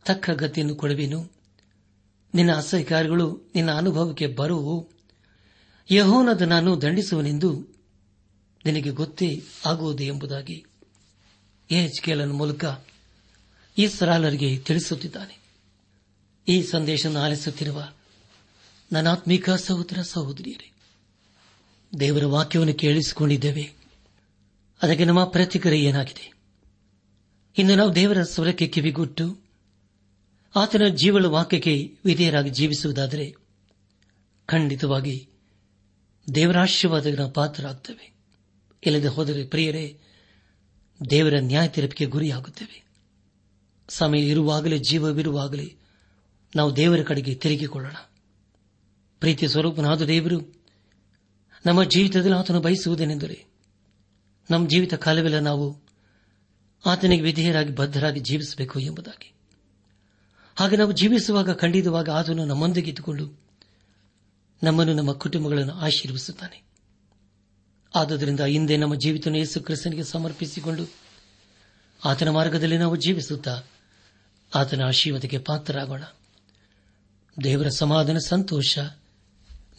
ತಕ್ಕ ಗತಿಯನ್ನು ಕೊಡುವೆನು. ನಿನ್ನ ಅಸಹ್ಯ ಕಾರ್ಯಗಳು ನಿನ್ನ ಅನುಭವಕ್ಕೆ ಬರುವು. ಯೆಹೋವನಾದ ನಾನು ದಂಡಿಸುವನೆಂದು ನಿನಗೆ ಗೊತ್ತೇ ಆಗುವುದು ಎಂಬುದಾಗಿ ಯೆಹೆಜ್ಕೇಲನ ಮೂಲಕ ಇಸ್ರಾಯೇಲರಿಗೆ ತಿಳಿಸುತ್ತಿದ್ದಾನೆ. ಈ ಸಂದೇಶವನ್ನು ಆಲಿಸುತ್ತಿರುವ ನನಾತ್ಮೀಕ ಸಹೋದರ ಸಹೋದರಿಯರೇ, ದೇವರ ವಾಕ್ಯವನ್ನು ಕೇಳಿಸಿಕೊಂಡಿದ್ದೇವೆ. ಅದಕ್ಕೆ ನಮ್ಮ ಪ್ರತಿಕ್ರಿಯೆ ಏನಾಗಿದೆ? ಇಂದು ನಾವು ದೇವರ ಸ್ವರಕ್ಕೆ ಕಿವಿಗೊಟ್ಟು ಆತನ ಜೀವನ ವಾಕ್ಯಕ್ಕೆ ವಿಧೇಯರಾಗಿ ಜೀವಿಸುವುದಾದರೆ ಖಂಡಿತವಾಗಿ ದೇವರ ಆಶೀರ್ವಾದಗಳ ಪಾತ್ರರಾಗುತ್ತೇವೆ. ಇಲ್ಲದೆ ಹೋದರೆ ಪ್ರಿಯರೇ, ದೇವರ ನ್ಯಾಯ ತೀರ್ಪಿಗೆ ಗುರಿಯಾಗುತ್ತೇವೆ. ಸಮಯ ಇರುವಾಗಲೇ, ಜೀವವಿರುವಾಗಲೇ ನಾವು ದೇವರ ಕಡೆಗೆ ತಿರುಗಿಕೊಳ್ಳೋಣ. ಪ್ರೀತಿ ಸ್ವರೂಪನಾದ ದೇವರು ನಮ್ಮ ಜೀವಿತದಲ್ಲಿ ಆತನು ಬಯಸುವುದೇನೆಂದರೆ ನಮ್ಮ ಜೀವಿತ ಕಾಲವೆಲ್ಲ ನಾವು ಆತನಿಗೆ ವಿಧೇಯರಾಗಿ ಬದ್ಧರಾಗಿ ಜೀವಿಸಬೇಕು ಎಂಬುದಾಗಿ. ಹಾಗೆ ನಾವು ಜೀವಿಸುವಾಗ ಖಂಡಿತವಾಗ ಆತನು ನಮ್ಮೊಂದಿಗೆ ಇದ್ದುಕೊಂಡು ನಮ್ಮನ್ನು, ನಮ್ಮ ಕುಟುಂಬಗಳನ್ನು ಆಶೀರ್ವಿಸುತ್ತಾನೆ. ಆದುದರಿಂದ ಹಿಂದೆ ನಮ್ಮ ಜೀವಿತ ಯೇಸು ಕ್ರಿಸ್ತನಿಗೆ ಸಮರ್ಪಿಸಿಕೊಂಡು ಆತನ ಮಾರ್ಗದಲ್ಲಿ ನಾವು ಜೀವಿಸುತ್ತಾ ಆತನ ಆಶೀರ್ವಾದಕ್ಕೆ ಪಾತ್ರರಾಗೋಣ. ದೇವರ ಸಮಾಧಾನ, ಸಂತೋಷ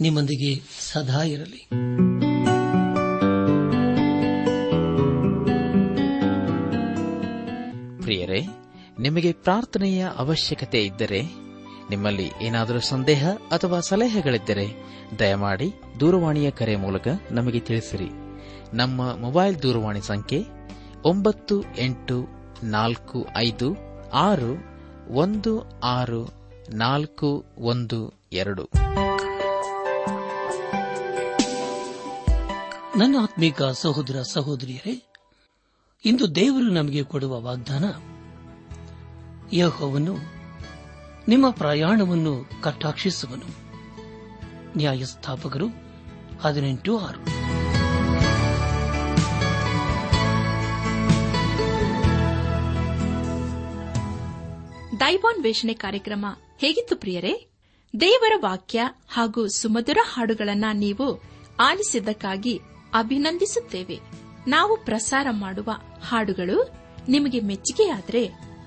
ನಿಮ್ಮೊಂದಿಗೆ ಸದಾ ಇರಲಿ. ಪ್ರಿಯರೇ, ನಿಮಗೆ ಪ್ರಾರ್ಥನೆಯ ಅವಶ್ಯಕತೆ ಇದ್ದರೆ, ನಿಮ್ಮಲ್ಲಿ ಏನಾದರೂ ಸಂದೇಹ ಅಥವಾ ಸಲಹೆಗಳಿದ್ದರೆ ದಯಮಾಡಿ ದೂರವಾಣಿಯ ಕರೆ ಮೂಲಕ ನಮಗೆ ತಿಳಿಸಿರಿ. ನಮ್ಮ ಮೊಬೈಲ್ ದೂರವಾಣಿ ಸಂಖ್ಯೆ ಒಂಬತ್ತು ಎಂಟು ನಾಲ್ಕು ಐದು ಆರು ಒಂದು ಆರು ನಾಲ್ಕು ಒಂದು ಎರಡು. ನನ್ನ ಆತ್ಮೀಕ ಸಹೋದರ ಸಹೋದರಿಯರೇ, ಇಂದು ದೇವರು ನಮಗೆ ಕೊಡುವ ವಾಗ್ದಾನ, ಯೆಹೋವನು ನಿಮ್ಮ ಪ್ರಯಾಣವನ್ನು ಕಟಾಕ್ಷಿಸುವನು. ನ್ಯಾಯಸ್ಥಾಪಕರು ಹದಿನೆಂಟು ಆರು. ದೈವಾನ್ ವೇಷಣೆ ಕಾರ್ಯಕ್ರಮ ಹೇಗಿತ್ತು ಪ್ರಿಯರೇ? ದೇವರ ವಾಕ್ಯ ಹಾಗೂ ಸುಮಧುರ ಹಾಡುಗಳನ್ನ ನೀವು ಆಲಿಸಿದ್ದಕ್ಕಾಗಿ ಅಭಿನಂದಿಸುತ್ತೇವೆ. ನಾವು ಪ್ರಸಾರ ಮಾಡುವ ಹಾಡುಗಳು ನಿಮಗೆ ಮೆಚ್ಚುಗೆಯಾದರೆ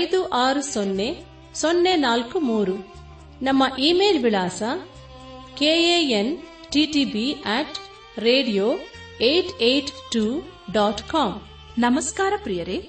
ಐದು ಆರು ಸೊನ್ನೆ ಸೊನ್ನೆ ನಾಲ್ಕು ಮೂರು. ನಮ್ಮ ಇಮೇಲ್ ವಿಳಾಸ KN TTB at radio eight eight two dot com. ನಮಸ್ಕಾರ ಪ್ರಿಯರೇ.